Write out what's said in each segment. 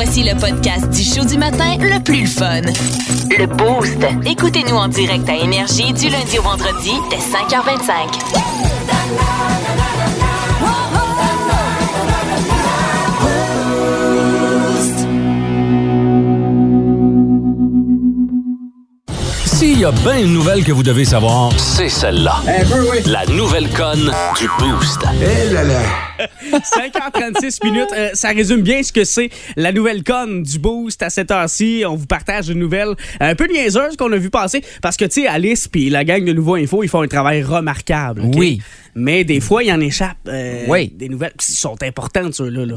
Voici le podcast du show du matin le plus fun. Le Boost. Écoutez-nous en direct à Énergie du lundi au vendredi dès 5h25. S'il y a bien une nouvelle que vous devez savoir, c'est celle-là. Un peu, oui. La nouvelle conne du Boost. Eh là là! 5h36 minutes, ça résume bien ce que c'est la nouvelle conne du Boost à cette heure-ci. On vous partage une nouvelle un peu niaiseuse qu'on a vu passer parce que, tu sais, Alice et la gang de Nouveau Info, ils font un travail remarquable. Okay? Oui. Mais des fois, ils en échappent. Oui. Des nouvelles qui sont importantes, ceux-là. Là.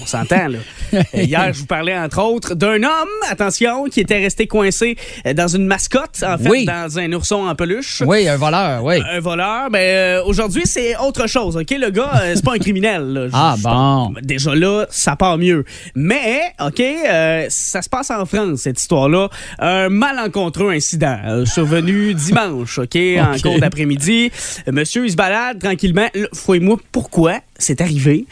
On s'entend, là. Hier, je vous parlais, entre autres, d'un homme, attention, qui était resté coincé dans une mascotte, en fait, oui, dans un ourson en peluche. Oui, un voleur, oui. Un voleur. Ben, aujourd'hui, c'est autre chose, OK? Le gars, c'est pas un criminel. Là, bon. Déjà là, ça part mieux. Mais, OK, ça se passe en France, cette histoire-là. Un malencontreux incident survenu dimanche, okay, en cours d'après-midi. Monsieur, il se balade tranquillement. Fouille-moi pourquoi c'est arrivé.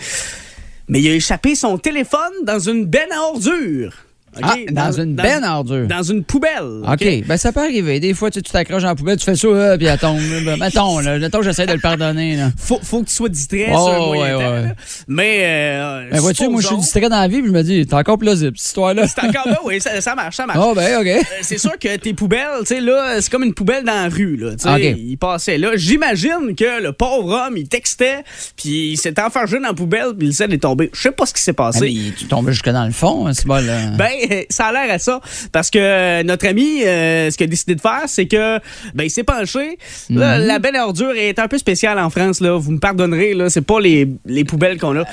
Mais il a échappé son téléphone dans une benne à ordures. Okay, dans une benne à ordures. Dans une poubelle. OK. Ben, ça peut arriver. Des fois, tu t'accroches en poubelle, tu fais ça, puis elle tombe. Mettons, j'essaie de le pardonner. Là. Faut que tu sois distrait sur le moyen temps. Mais vois-tu, moi, je suis distrait dans la vie, puis je me dis, t'es encore plausible, cette histoire-là. C'est encore là, oui, ça marche. Oh, ben, OK. C'est sûr que tes poubelles, tu sais, là, c'est comme une poubelle dans la rue, là. Okay. Il passait là. J'imagine que le pauvre homme, il textait, puis il s'est enfargé dans la poubelle, puis le sel est tombé. Je sais pas ce qui s'est passé. Ah, mais tu tombes jusque dans le fond, c'est bon, là. Ben, ça a l'air à ça, parce que notre ami, ce qu'il a décidé de faire, c'est que ben, il s'est penché. Là, la benne à ordures est un peu spéciale en France. Là. Vous me pardonnerez, là, c'est pas les poubelles qu'on a.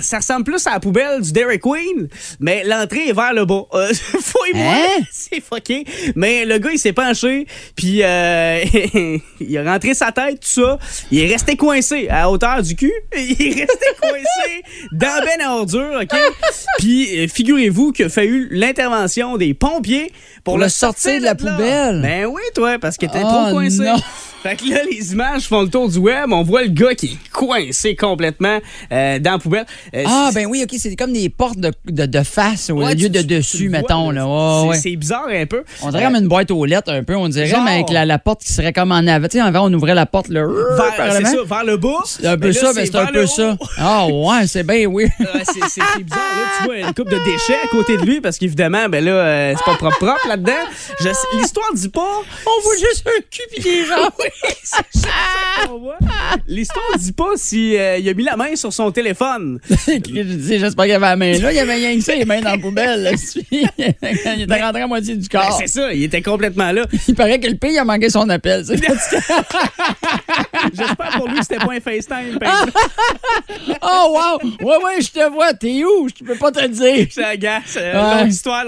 Ça ressemble plus à la poubelle du Dairy Queen, mais l'entrée est vers le bas. Fouille-moi, c'est fucké. Mais le gars, il s'est penché, puis il a rentré sa tête, tout ça. Il est resté coincé à hauteur du cul. Il est resté coincé dans la benne à ordures. Okay? Puis figurez-vous qu'il a fallu l'intervention des pompiers pour le sortir de la poubelle. Ben oui, toi, parce que t'es trop coincé. Non. Fait que là, les images font le tour du web. On voit le gars qui est coincé complètement dans la poubelle. Ben oui, OK, c'est comme des portes de face au lieu de dessus, mettons. Là. C'est bizarre un peu. On dirait comme une boîte aux lettres un peu, on dirait, genre, mais avec la porte qui serait comme en avant. Tu sais, avant, on ouvrait la porte là, c'est ça, vers le bas. C'est un peu là, ça, mais c'est un peu ça. Ah ouais, c'est bien oui. C'est bizarre. Là, tu vois, une coupe de déchets à côté de lui parce qu'évidemment, ben là, c'est pas propre là-dedans. L'histoire dit pas. On voit juste un cul pis des jambes. C'est ça qu'on voit. L'histoire ne dit pas s'il a mis la main sur son téléphone. J'espère qu'il avait la main là. Il avait rien que ça, il est main dans la poubelle. Là, il était rentré à moitié du corps. Ben, c'est ça, il était complètement là. Il paraît que le pays a manqué son appel. J'espère pour lui que c'était pas un FaceTime. Wow! Ouais, je te vois. T'es où? Je peux pas te dire. Ça agace. Longue histoire.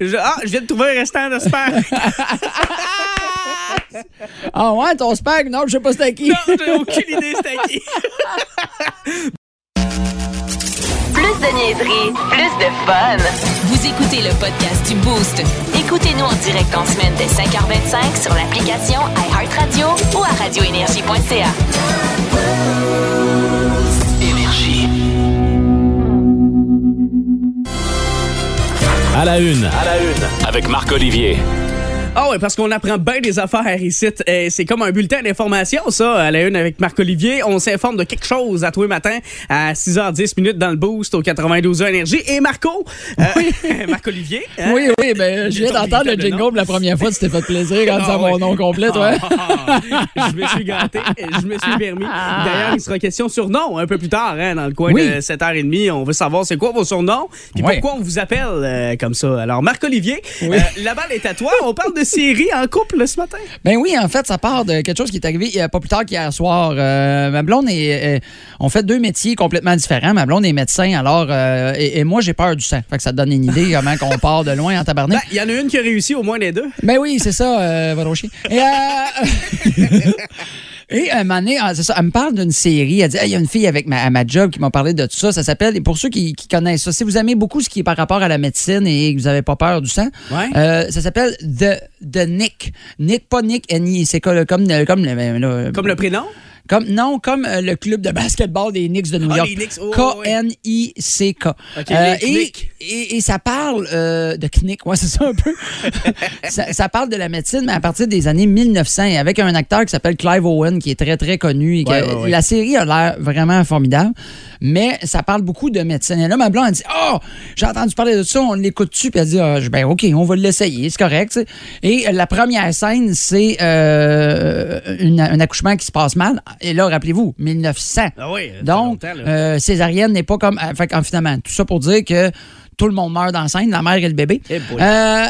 Je viens de trouver un restant de sperme. Ah ouais, ton spag? Non, je sais pas c'est à qui. Non, j'ai aucune idée c'est à qui. Plus de niaiseries, plus de fun. Vous écoutez le podcast du Boost. Écoutez-nous en direct en semaine dès 5h25 sur l'application iHeartRadio ou à radioénergie.ca. Énergie. À la une. Avec Marc-Olivier. Ah oui, parce qu'on apprend bien des affaires ici. C'est comme un bulletin d'information, ça, à la une avec Marc-Olivier. On s'informe de quelque chose à tous les matins à 6h10 dans le Boost au 92.1 Énergie. Et Marco, Marc-Olivier. Oui, ben je viens d'entendre le jingle pour la première fois. Tu t'es fait plaisir quand tu as mon nom complet, toi. Je me suis gâté, je me suis permis. D'ailleurs, il sera question surnom un peu plus tard, hein, dans le coin de 7h30. On veut savoir c'est quoi vos surnoms et pourquoi on vous appelle comme ça. Alors, Marc-Olivier, la balle est à toi. On parle de série en couple ce matin? Ben oui, en fait, ça part de quelque chose qui est arrivé pas plus tard qu'hier soir. Ma blonde on fait deux métiers complètement différents. Ma blonde est médecin, alors et moi, j'ai peur du sang. Fait que ça te donne une idée comment qu'on part de loin en tabarnak. Il y en a une qui a réussi au moins les deux. Ben oui, c'est ça, va rocher. Et un moment donné, c'est ça, elle me parle d'une série. Elle dit, il y a une fille avec à ma job qui m'a parlé de tout ça. Ça s'appelle, et pour ceux qui connaissent ça, si vous aimez beaucoup ce qui est par rapport à la médecine et que vous n'avez pas peur du sang, ça s'appelle The Knick. Pas Nick, N-I, c'est comme le prénom? Comme le club de basketball des Knicks de New York. K-N-I-C-K. Okay, et ça parle de Knick, ouais, c'est ça un peu. ça parle de la médecine, mais à partir des années 1900, avec un acteur qui s'appelle Clive Owen, qui est très, très connu. Et la série a l'air vraiment formidable, mais ça parle beaucoup de médecine. Et là, ma blonde, elle dit « Oh, j'ai entendu parler de ça, on l'écoute-tu? » Puis elle dit « Ben OK, on va l'essayer, c'est correct. » T'sais. Et la première scène, c'est un accouchement qui se passe mal. Et là, rappelez-vous, 1900. Ah oui, donc, césarienne n'est pas comme... Fait finalement, tout ça pour dire que tout le monde meurt dans la scène, la mère et le bébé. Hey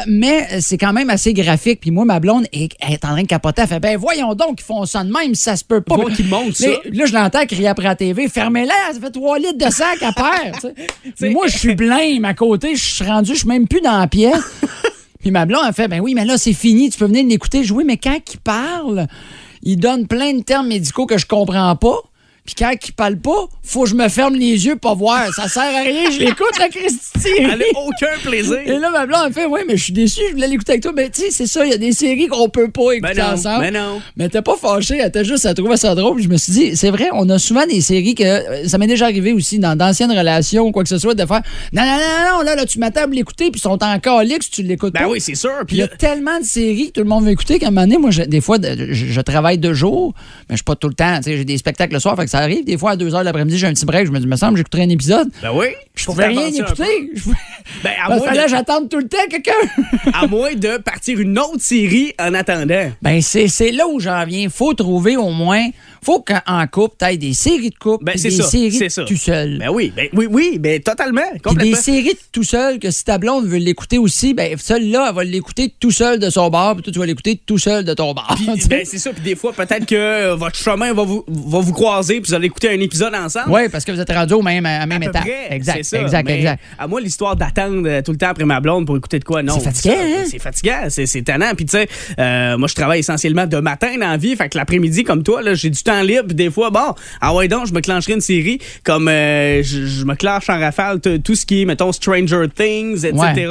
mais c'est quand même assez graphique. Puis moi, ma blonde, elle est en train de capoter. Elle fait, ben voyons donc, ils font ça de même, ça se peut pas. Moi qui monte ça. Là, je l'entends crier après la TV, fermez-la, ça fait 3 litres de sac à perdre. Moi, je suis blême à côté, je suis rendu, je suis même plus dans la pièce. Puis ma blonde, elle fait, ben oui, mais là, c'est fini, tu peux venir l'écouter jouer. Mais quand il parle, il donne plein de termes médicaux que je comprends pas. Puis quand il parle pas, faut que je me ferme les yeux pour voir. Ça sert à rien, je l'écoute, la Christie. Elle n'a aucun plaisir. Et là, ma blonde, elle fait, oui, mais je suis déçu, je voulais l'écouter avec toi. Mais tu sais, c'est ça, il y a des séries qu'on peut pas écouter ensemble. Mais t'es pas fâché, elle était juste à trouver ça drôle. Je me suis dit, c'est vrai, on a souvent des séries que. Ça m'est déjà arrivé aussi dans d'anciennes relations ou quoi que ce soit, de faire non, là, tu m'attends à l'écouter, puis ils sont en calique, tu l'écoutes pas. Ben oui, c'est sûr. Puis il y a tellement de séries que tout le monde veut écouter qu'à un moment donné, moi, des fois, je travaille 2 jours, mais je suis pas tout le temps. Tu sais, j'ai des spectacles le soir, fait que ça arrive. Des fois, à 2 heures de l'après-midi, j'ai un petit break. Je me dis, me semble, j'écouterais un épisode. Ben oui. Je pouvais rien écouter. J'attende tout le temps quelqu'un. À moins de partir une autre série en attendant. Ben, c'est là où j'en viens. Faut trouver au moins. Faut qu'en couple, t'ailles des séries de couple. Ben, c'est des séries tout seul. Ben oui. Ben oui, ben totalement. Complètement. Des séries tout seul que si ta blonde veut l'écouter aussi, ben celle-là, elle va l'écouter tout seul de son bar. Puis toi, tu vas l'écouter tout seul de ton bar. Pis, ben, c'est ça. Puis des fois, peut-être que votre chemin va vous croiser. Puis vous allez écouter un épisode ensemble. Oui, parce que vous êtes rendu au même état. Exact, c'est ça. Exact. À moi, l'histoire d'attendre tout le temps après ma blonde pour écouter de quoi, non. C'est fatigant, hein? C'est fatigant, c'est tannant. Puis tu sais, moi, je travaille essentiellement de matin dans la vie. Fait que l'après-midi, comme toi, là, j'ai du temps libre. Puis des fois, je me clencherai une série. Comme je me clenche en rafale tout ce qui est, mettons, Stranger Things, etc.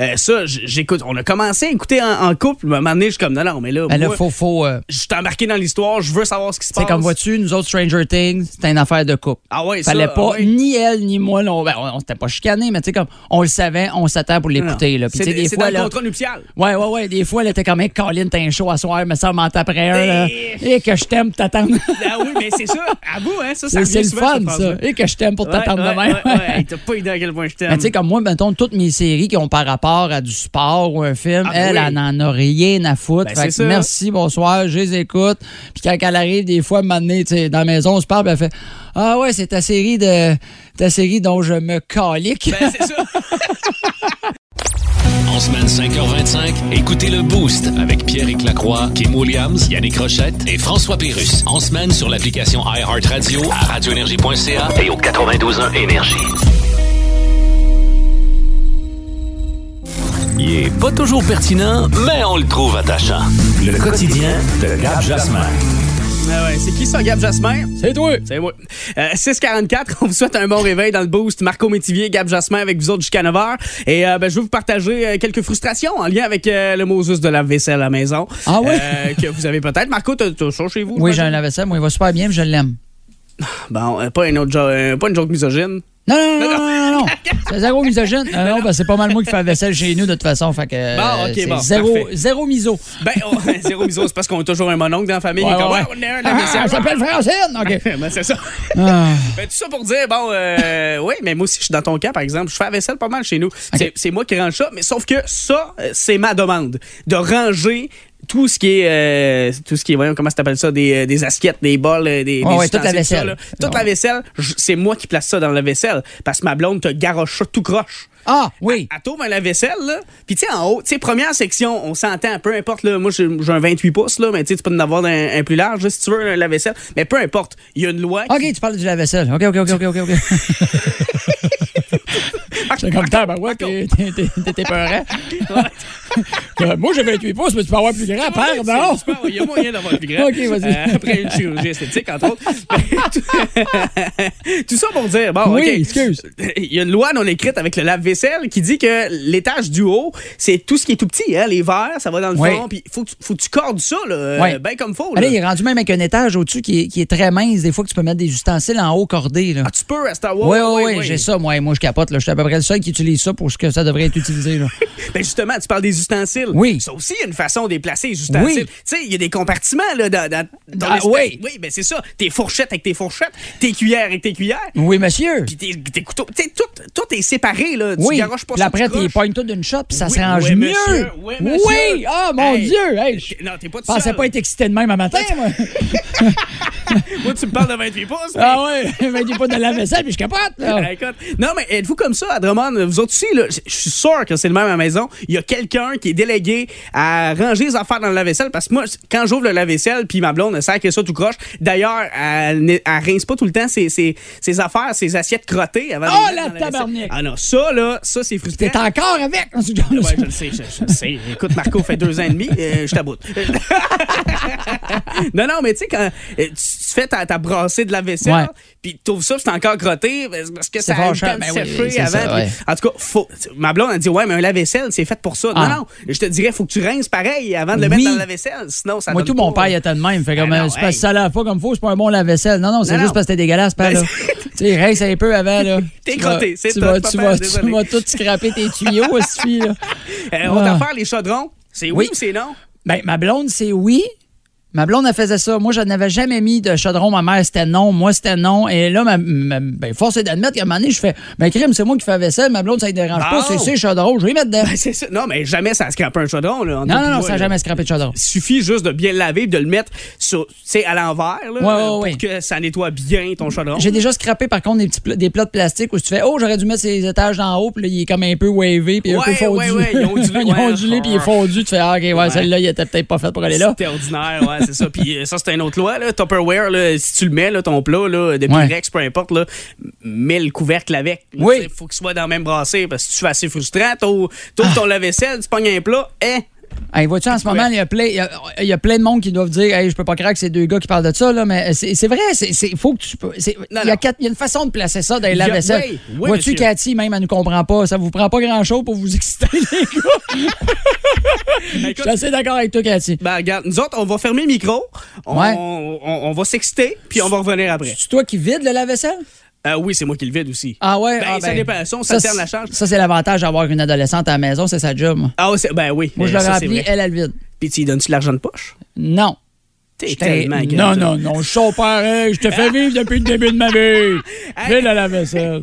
Ouais. Ça, j'écoute. On a commencé à écouter en couple. À un moment donné, je suis comme, non, mais là, je suis embarqué dans l'histoire. Je veux savoir ce qui se passe. C'est comme, vois-tu, nous autres, Stranger Things, c'était une affaire de couple. Ah ouais, fallait ça, pas, ni elle, ni moi, là, on s'était pas chicané, mais tu sais, comme, on le savait, on s'attend pour l'écouter, là. Puis, tu sais, des fois, dans le contrat nuptial. Ouais. Des fois, elle était comme, Colin, t'es un show à soir, mais ça m'en taperait un, là. Et que je t'aime, t'attends. Ah oui, mais c'est ça. À vous, hein, ça c'est le fun, ça. Et que je t'aime pour t'attendre de même. Ouais, t'as pas idée à quel point je t'aime. Mais tu sais, comme moi, mettons, toutes mes séries qui ont par rapport à du sport ou un film, elle n'en a rien à foutre. Fait que merci, bonsoir, je les écoute. Puis quand elle arrive, des fois, m'amener, tu sais, dans la maison, on se parle, elle fait « Ah ouais, c'est ta série dont je me calique. » Ben, c'est ça. En semaine 5h25, écoutez Le Boost avec Pierre-Yves Lacroix, Kim Williams, Yannick Rochette et François Pérus. En semaine sur l'application iHeartRadio, à radioénergie.ca et au 92.1 Énergie. Il est pas toujours pertinent, mais on le trouve attachant. Le quotidien de Gab Jasmin. Ah ouais, c'est qui ça, Gab Jasmin? C'est toi! C'est moi. 6h44, on vous souhaite un bon réveil dans le boost. Marco Métivier, Gab Jasmin avec vous autres jusqu'à 9h. Et je vais vous partager quelques frustrations en lien avec le Moses de lave-vaisselle à la maison. Ah oui? Que vous avez peut-être. Marco, t'as ça chez vous? Oui, j'ai un lave-vaisselle. Moi, il va super bien, mais je l'aime. Bon, pas une joke misogyne. Non. C'est zéro misogyne. Non, ben, c'est pas mal moi qui fais la vaisselle chez nous, de toute façon. Fait que, zéro miso. Ben, zéro miso, c'est parce qu'on a toujours un mononcle dans la famille. On a un lave-vaisselle. S'appelle Francine. OK. Ben, c'est ça. Ben, tout ça pour dire, oui, mais moi aussi, je suis dans ton cas, par exemple. Je fais la vaisselle pas mal chez nous. Okay. C'est moi qui range ça, mais sauf que ça, c'est ma demande. De ranger tout ce qui est voyons comment ça s'appelle ça, des assiettes, des bols, des toute la vaisselle. La vaisselle, c'est moi qui place ça dans la vaisselle parce que ma blonde te garoche ça tout croche. Ah oui. À tourne la vaisselle là. Puis tu sais en haut, tu sais première section, on s'entend peu importe là, moi j'ai un 28 pouces là, mais tu peux en avoir un plus large si tu veux un lave-vaisselle, mais peu importe, il y a une loi. OK, tu parles du lave-vaisselle. OK. J'étais comme t'es peurant. Moi, j'ai 28 pouces, mais tu peux avoir plus grand, pardon. Il y a moyen d'avoir plus grand. Okay, vas-y. Après une chirurgie esthétique, entre autres. Tout ça pour dire, bon, oui, OK. Excuse. Il y a une loi non écrite avec le lave-vaisselle qui dit que l'étage du haut, c'est tout ce qui est tout petit. Hein? Les verres, ça va dans le fond. Puis il faut que tu cordes ça, là, bien comme il faut. Là. Allez, il est rendu même avec un étage au-dessus qui est très mince. Des fois, que tu peux mettre des ustensiles en haut cordés. Là. Ah, tu peux, à Star Wars. Oui, j'ai ça, moi. Moi, je capote. Là. Je suis à peu près le seul qui utilise ça pour ce que ça devrait être utilisé. Là. Ben justement, tu parles des ustensiles. Oui. Ça aussi, il y a une façon de déplacer les ustensiles. Oui. Tu sais, il y a des compartiments là, dans l'espace. Oui, ben c'est ça. Tes fourchettes avec tes fourchettes, tes cuillères avec tes cuillères. Oui, monsieur. Puis tes couteaux. Tu sais, tout est séparé. Là. Tu garoches pas ça. Puis après, tu pognes tout d'une shot, puis ça s'arrange mieux. Monsieur. Oui, monsieur. Oui. Ah, mon Dieu. Hey, non, t'es pas tout seul. Je pensais pas être excité de même à matin, moi. Moi, tu me parles de 28 pouces. Ah oui, 28 pouces de lave-vaisselle, puis je capote. Là. Écoute, non, mais êtes-vous comme ça à Drummond? Vous autres aussi, là, je suis sûr que c'est le même à la maison. Il y a quelqu'un qui est délégué à ranger les affaires dans le lave-vaisselle parce que moi, quand j'ouvre le lave-vaisselle, puis ma blonde, elle sert que ça tout croche. D'ailleurs, elle rince pas tout le temps ses affaires, ses assiettes crottées. Avant de la tabarnak! Ah non, ça, c'est frustrant. T'es encore avec? Oui, je le sais, je sais. Écoute, Marco fait 2 ans et demi, je t'aboute. Non, mais tu sais, quand tu fais ta brassée de lave-vaisselle, puis tu trouves ça, c'est encore crotté, parce que ça a eu le temps de sécher avant. En tout cas, ma blonde, elle dit, ouais, mais un lave-vaisselle, c'est fait pour ça. Ah. Non, je te dirais, il faut que tu rinces pareil avant de le mettre dans le lave-vaisselle. Sinon, ça moi, tout mon père, il était de même. Fait comme, c'est parce que ça lave pas comme il faut, c'est pas un bon lave-vaisselle. Non, c'est juste parce que t'es dégueulasse, père, là. Tu sais, rince un peu avant, là. T'es crotté, c'est toi, papa, désolé. Tu vas tout scraper tes tuyaux, aussi, là. On t'a offert les chaudrons. C'est oui ou c'est non? Ben, ma blonde, c'est oui. Ma blonde, elle faisait ça. Moi, je n'avais jamais mis de chaudron. Ma mère, c'était non. Moi, c'était non. Et là, force est d'admettre qu'à un moment donné, je fais crime, c'est moi qui fais la vaisselle. Ma blonde, ça ne dérange pas. C'est ses chaudrons. Je vais y mettre dedans. Ben, c'est ça. Non, mais jamais ça a scrapé un chaudron. Là, non, ça n'a jamais scrapé de chaudron. Il suffit juste de bien le laver et de le mettre à l'envers là, pour que ça nettoie bien ton chaudron. J'ai déjà scrapé, par contre, des plats de plastique où tu fais j'aurais dû mettre ces étages d'en haut. Puis là, il est comme un peu wavé puis un peu fondu. Ils ont ondulé puis il est fondu. Tu fais celle-là, il était peut-être pas faite pour aller là. C'était ordinaire, c'est ça. Puis ça, c'est une autre loi. Là. Tupperware, là, si tu le mets, là, ton plat, là, de Pyrex, peu importe, là, mets le couvercle avec. Il faut qu'il soit dans le même brassé parce que si tu fais assez frustrant, t'ouvres ton lave-vaisselle, tu pognes un plat, Hey, vois-tu, en ce moment, il y a plein de monde qui doivent dire je peux pas croire que c'est 2 gars qui parlent de ça, là, mais c'est vrai, faut que tu peux. Il y a une façon de placer ça dans les lave-vaisselle. Oui, vois-tu, Cathy, même, elle nous comprend pas. Ça vous prend pas grand-chose pour vous exciter, les gars. Je suis assez d'accord avec toi, Cathy. Ben, regarde, nous autres, on va fermer le micro, on va s'exciter, puis on va revenir après. C'est toi qui vides le lave-vaisselle? Oui, c'est moi qui le vide aussi. Ah ouais? Ça dépend. Ça, on s'alterne la charge. Ça, c'est l'avantage d'avoir une adolescente à la maison, c'est sa job. Oui. Moi, je l'aurais appelé, elle le vide. Puis tu lui donnes-tu de l'argent de poche? Non. Non, je suis son père, je te fais vivre depuis le début de ma vie. Vide à la vaisselle.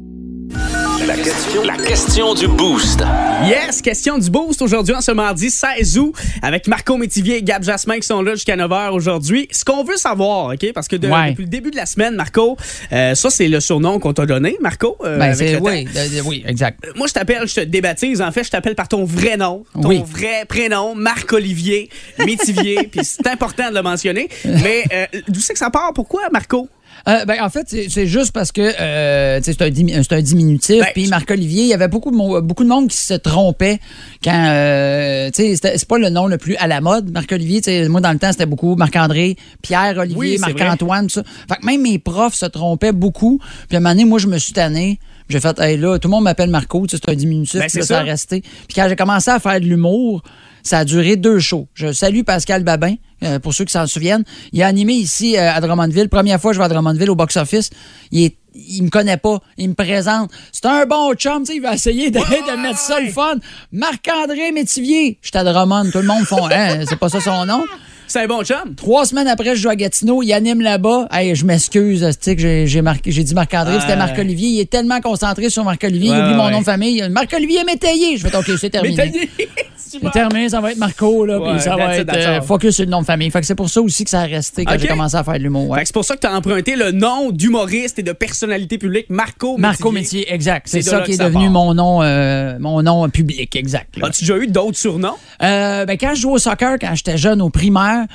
La question du Boost. Yes, question du Boost aujourd'hui, en ce mardi 16 août, avec Marco Métivier et Gab Jasmin qui sont là jusqu'à 9h aujourd'hui. Ce qu'on veut savoir, OK, parce que depuis le début de la semaine, Marco, ça, c'est le surnom qu'on t'a donné, Marco. Oui, exact. Moi, je t'appelle, je te débaptise. En fait, je t'appelle par ton vrai nom, ton vrai prénom, Marc-Olivier Métivier. Puis c'est important de le mentionner. Mais d'où c'est que ça part? Pourquoi, Marco? En fait, c'est juste parce que c'est un diminutif. Puis Marc-Olivier, il y avait beaucoup de monde qui se trompait quand. C'est pas le nom le plus à la mode. Marc-Olivier, moi, dans le temps, c'était beaucoup Marc-André, Pierre-Olivier, Marc-Antoine, tout ça. Fait que même mes profs se trompaient beaucoup. Puis à un moment donné, moi, je me suis tanné. J'ai fait, là, tout le monde m'appelle Marco, c'est un diminutif, ça a resté. Puis quand j'ai commencé à faire de l'humour, ça a duré 2 shows. Je salue Pascal Babin, pour ceux qui s'en souviennent. Il a animé ici à Drummondville. Première fois, je vais à Drummondville au box-office. Il me connaît pas. Il me présente. C'est un bon chum, tu sais. Il va essayer de mettre ça le fun. Marc-André Métivier. J'étais à Drummond. Tout le monde font, c'est pas ça son nom. C'est un bon chum. 3 semaines après, je joue à Gatineau. Il anime là-bas. Hey, je m'excuse, j'ai dit Marc-André, c'était Marc-Olivier. Il est tellement concentré sur Marc-Olivier, il oublie mon nom de famille. Marc-Olivier Métaillé. Je fais OK, c'est terminé. C'est terminé, ça va être Marco, là, puis ça va être focus sur le nom de famille. Fait que c'est pour ça aussi que ça a resté quand j'ai commencé à faire de l'humour. Fait que c'est pour ça que tu as emprunté le nom d'humoriste et de personnalité publique, Marco Métivier, exact. C'est ça qui est devenu mon nom public, exact. Là. As-tu déjà eu d'autres surnoms? Ben, quand je jouais au soccer, quand j'étais jeune, au primaire,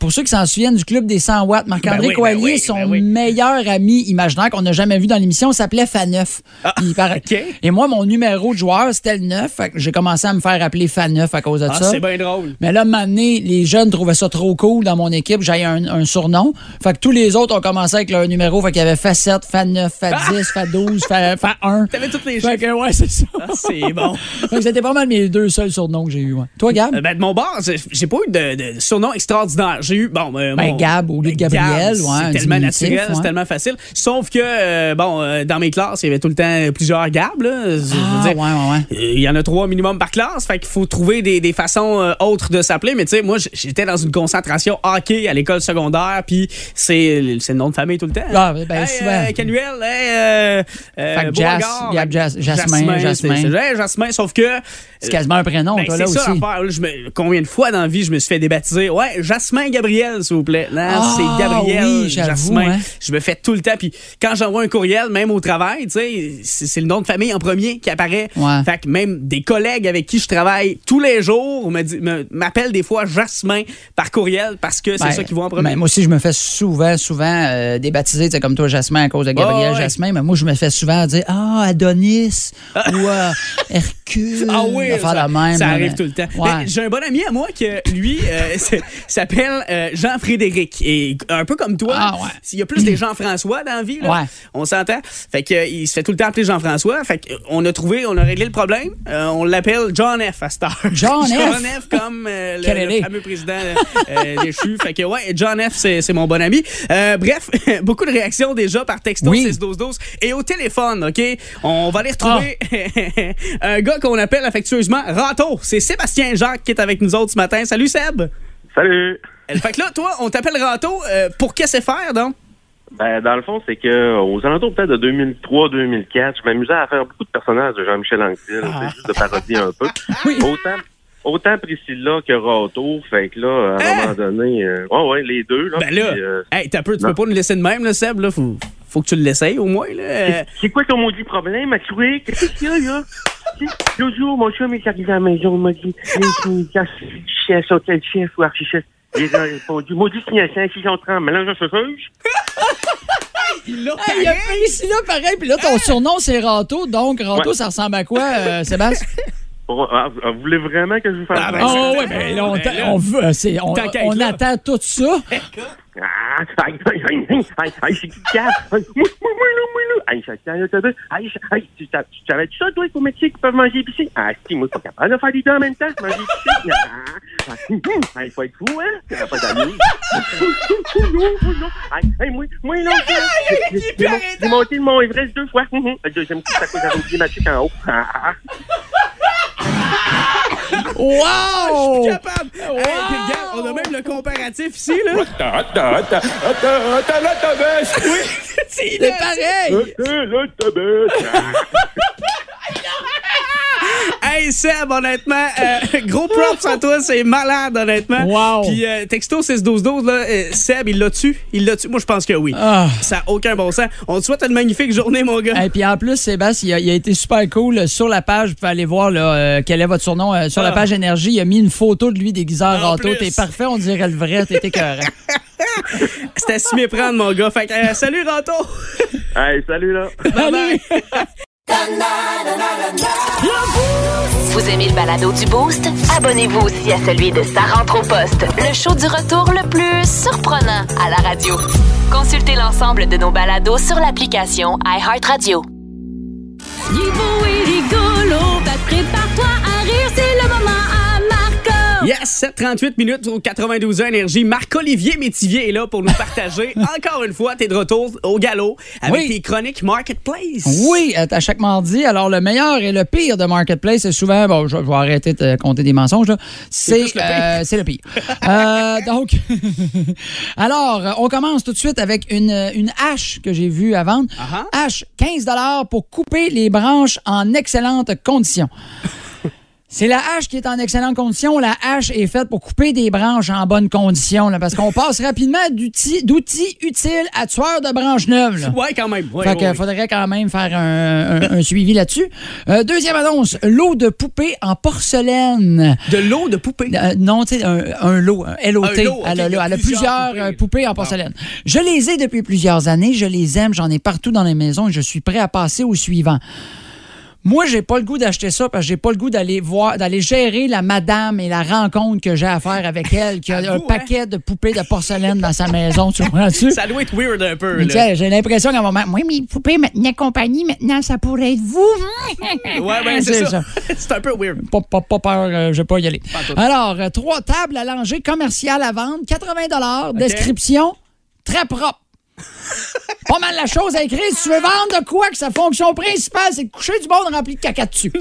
pour ceux qui s'en souviennent du club des 100 watts, Marc-André Coallier, son meilleur ami imaginaire qu'on n'a jamais vu dans l'émission, s'appelait Faneuf. Ah, et moi, mon numéro de joueur, c'était le 9. Fait que j'ai commencé à me faire appeler Faneuf à cause de ça. C'est bien drôle. Mais là, à un moment donné, les jeunes trouvaient ça trop cool dans mon équipe. J'avais un surnom. Fait que tous les autres ont commencé avec leur numéro. Fait qu'il y avait Fa7, Fa9, Fa10, Fa12, Fa1. T'avais toutes les choses. Ouais, c'est ça. Ah, c'est bon. Fait que c'était pas mal mes deux seuls surnoms que j'ai eu. Ouais. Toi, Gab? Ben, de mon bord, j'ai pas eu de surnom extraordinaire. J'ai eu, Gab au lieu de Gabriel. C'est tellement naturel, c'est tellement facile. Sauf que, dans mes classes, il y avait tout le temps plusieurs Gab, là. Il y en a 3 minimum par classe. Fait qu'il faut trouver des façons autres de s'appeler. Mais tu sais, moi, j'étais dans une concentration hockey à l'école secondaire. Puis c'est le nom de famille tout le temps. Ah, ben, hey, souvent. Canuel, Jasmin. Sauf que. C'est quasiment un prénom, toi, là aussi. C'est ça, combien de fois dans la vie je me suis fait débaptiser? Ouais, Jasmin Gabriel, s'il vous plaît. Là, c'est Gabriel, Jasmin. Hein? Je me fais tout le temps. Puis quand j'envoie un courriel, même au travail, tu sais, c'est le nom de famille en premier qui apparaît. Ouais. Fait que même des collègues avec qui je travaille tous les jours m'appellent des fois Jasmin par courriel parce que c'est ça qu'ils vont en premier. Moi aussi, je me fais souvent débaptiser, comme toi, Jasmin, à cause de Gabriel Jasmin. Mais moi, je me fais souvent dire Adonis ou Hercule. Ah oui, ça arrive tout le temps. Ouais. J'ai un bon ami à moi qui, lui, s'appelle Jean-Frédéric. Et un peu comme toi, il y a plus des Jean-François dans la vie. Là. Ouais. On s'entend. Fait qu'il se fait tout le temps appeler Jean-François. Fait qu'on a trouvé, on a réglé le problème. On l'appelle John F. à cette heure. John F. comme le fameux président déchu. Fait que John F. c'est mon bon ami. Bref, beaucoup de réactions déjà par texto 6-12-12. Et au téléphone, OK? On va aller retrouver un gars qu'on appelle affectueusement Rato. C'est Sébastien Jacques qui est avec nous autres ce matin. Salut Seb! Salut! Fait que là, toi, on t'appelle Rato. Pour qu'est-ce que c'est faire, donc? Ben, dans le fond, c'est que aux alentours peut-être de 2003-2004, je m'amusais à faire beaucoup de personnages de Jean-Michel Anquetil. C'est juste de parodier un peu. Oui. Autant Priscilla que Rato, fait que là, à un moment donné... les deux, là. Ben là, tu peux pas nous laisser de même, là, Seb, là. Faut que tu l'essayes, au moins, là. C'est quoi ton maudit problème, Mathieu? Qu'est-ce qu'il y a, là? L'autre jour, mon chum est arrivé à la maison, il m'a dit, chef, quel chef ou archi-chef? Il a répondu, maudit signation, 630, mélange de sauceuse. Il a fait ici, là, pareil, puis là, ton surnom, c'est Rato, donc Rato, ça ressemble à quoi, Sébastien? Vous voulez vraiment que je vous fasse on attend tout ça. C'est qui casse? Tu savais ça, toi, qu'au métier qu'ils peuvent manger épicé? Ah, si, moi, je suis pas capable de faire les deux en même temps, manger épicé. Il faut être fou, hein? Il n'y a pas d'amis. Moi, non, j'ai monté le Mont Everest 2 fois. Le deuxième coup, ça cause un climatique en haut. Wow! Je suis capable! Wow! Hey, regarde, on a même le comparatif ici, là. Oui, c'est pareil! Hey Seb, honnêtement, gros props à toi, c'est malade, honnêtement. Wow. Puis texto 6-12-12, là, Seb, il l'a-tu? Moi, je pense que oui. Oh. Ça n'a aucun bon sens. On te souhaite une magnifique journée, mon gars. Et puis en plus, Sébastien, il a été super cool. Sur la page, vous pouvez aller voir là, quel est votre surnom. Sur la page Énergie, il a mis une photo de lui déguisé en Rato. T'es parfait, on dirait le vrai. T'es écœurant. C'était à s'y méprendre, mon gars. Fait que, salut, Rato! Hey, salut, là. Bye-bye. Vous aimez le balado du Boost? Abonnez-vous aussi à celui de Sa rentre au poste, le show du retour le plus surprenant à la radio. Consultez l'ensemble de nos balados sur l'application iHeartRadio. Niveau et rigolo, prépare-toi à rire, c'est le moment. Yes, 7h38 minutes au 92.1 Énergie. Marc-Olivier Métivier est là pour nous partager. Encore une fois, t'es de retour au galop avec tes chroniques Marketplace. Oui, à chaque mardi. Alors, le meilleur et le pire de Marketplace, c'est souvent... Bon, je vais arrêter de compter des mensonges, là. C'est le pire. Donc, alors, on commence tout de suite avec une hache que j'ai vue à vendre. Hache, $15 pour couper les branches en excellente condition. C'est la hache qui est en excellente condition. La hache est faite pour couper des branches en bonne condition, là, parce qu'on passe rapidement d'outils utiles à tueurs de branches neuves. Oui, quand même. Ouais, fait que faudrait quand même faire un suivi là-dessus. Deuxième annonce, l'eau de poupée en porcelaine. De l'eau de poupée? Non, tu sais, un lot, un L-O-T. Elle a plusieurs poupées en porcelaine. Ah. Je les ai depuis plusieurs années. Je les aime. J'en ai partout dans les maisons et je suis prêt à passer au suivant. Moi, j'ai pas le goût d'acheter ça parce que j'ai pas le goût d'aller gérer la madame et la rencontre que j'ai à faire avec elle, qui a un paquet de poupées de porcelaine dans sa maison, tu vois là-dessus. Ça doit être weird un peu, là. T'sais, j'ai l'impression qu'à un moment, oui, mais poupée maintenant compagnie, maintenant ça pourrait être vous. Ouais, ben c'est ça. C'est un peu weird. Pas peur, je vais pas y aller. Alors, 3 tables à langer commerciales à vendre, 80 $, description, très propre. Pas mal la chose à écrire. Si tu veux vendre de quoi que sa fonction principale, c'est de coucher du monde rempli de caca dessus.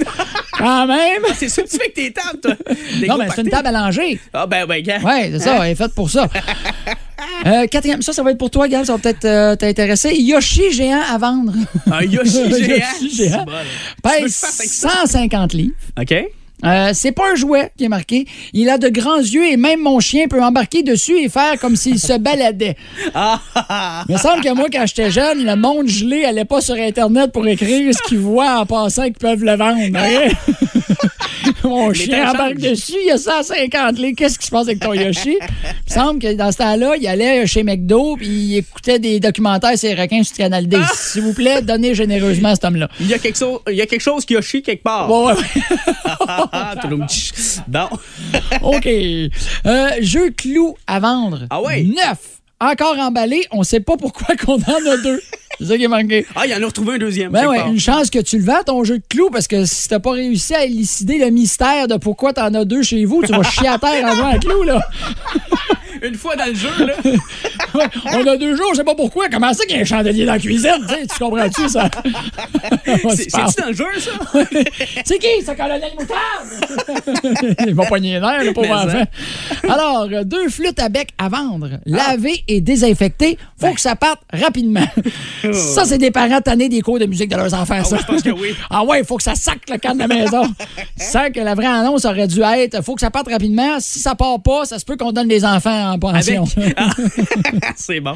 Quand même. C'est ça que tu fais que tes tables, toi. Non, mais c'est une table à langer. Ah, ben, gars. Oui, c'est ça. Elle est faite pour ça. Quatrième, ça va être pour toi, Gab, ça va peut-être t'intéresser. Yoshi géant à vendre. Un Yoshi géant? Yoshi géant. Bon, pèse 150 livres. OK. C'est pas un jouet qui est marqué. Il a de grands yeux et même mon chien peut embarquer dessus et faire comme s'il se baladait. Il me semble que moi, quand j'étais jeune, le monde gelé allait pas sur Internet pour écrire ce qu'il voit en pensant qu'ils peuvent le vendre. Hein? Mon chien embarque dessus, il y a 150 livres. Qu'est-ce qui se passe avec ton Yoshi? Il me semble que dans ce temps-là, il allait chez McDo et il écoutait des documentaires sur les requins sur Canal D. S'il vous plaît, donnez généreusement à cet homme-là. Il y a quelque chose qui Yoshi quelque part. Bon, non. OK. Jeu clou à vendre. Ah ouais? 9. Encore emballé, on sait pas pourquoi qu'on en a 2. C'est ça qui est manqué. Ah, il en a retrouvé un deuxième. Ben ouais, une chance que tu le vends, ton jeu de clous, parce que si t'as pas réussi à élucider le mystère de pourquoi t'en as 2 chez vous, tu vas chier à terre en jouant à clous, là. Une fois dans le jeu, là. On a 2 jours, je sais pas pourquoi. Comment ça qu'il y a un chandelier dans la cuisine? Tu comprends-tu, ça? C'est-tu dans le jeu, ça? C'est qui, ce colonel Moutarde? Il va pogner les nerfs, le pauvre enfant. Alors, 2 flûtes à bec à vendre. Laver et désinfecter. Faut que ça parte rapidement. Ça, c'est des parents tannés des cours de musique de leurs enfants, ça. Ah, je pense que oui. Ah ouais, il faut que ça sac le camp de la maison. Sans que la vraie annonce aurait dû être, faut que ça parte rapidement. Si ça part pas, ça se peut qu'on donne les enfants en pension. Ah. C'est bon.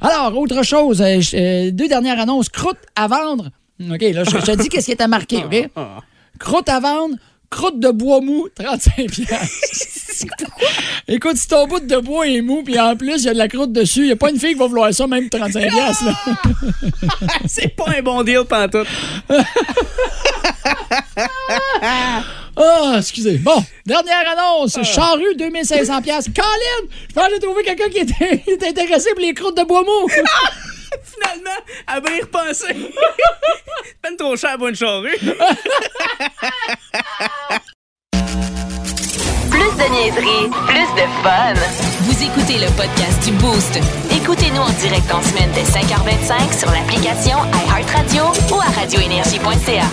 Alors, autre chose, 2 dernières annonces. Croûte à vendre. OK, là, je te dis qu'est-ce qui était marqué, OK? Croûte à vendre. Croûte de bois mou, 35 $. Écoute, si ton bout de bois est mou, puis en plus, il y a de la croûte dessus, il n'y a pas une fille qui va vouloir ça, même 35 $. Là. C'est pas un bon deal, pantoute. Ah, excusez. Bon, dernière annonce. Charrue, 2500 $. Colin, je pense que j'ai trouvé quelqu'un qui était intéressé pour les croûtes de bois mou. Finalement, elle va y repenser. C'est peine trop cher pour une charrue. Plus de niaiseries, plus de fun. Vous écoutez le podcast du Boost. Écoutez-nous en direct en semaine dès 5h25 sur l'application iHeartRadio ou à radioénergie.ca.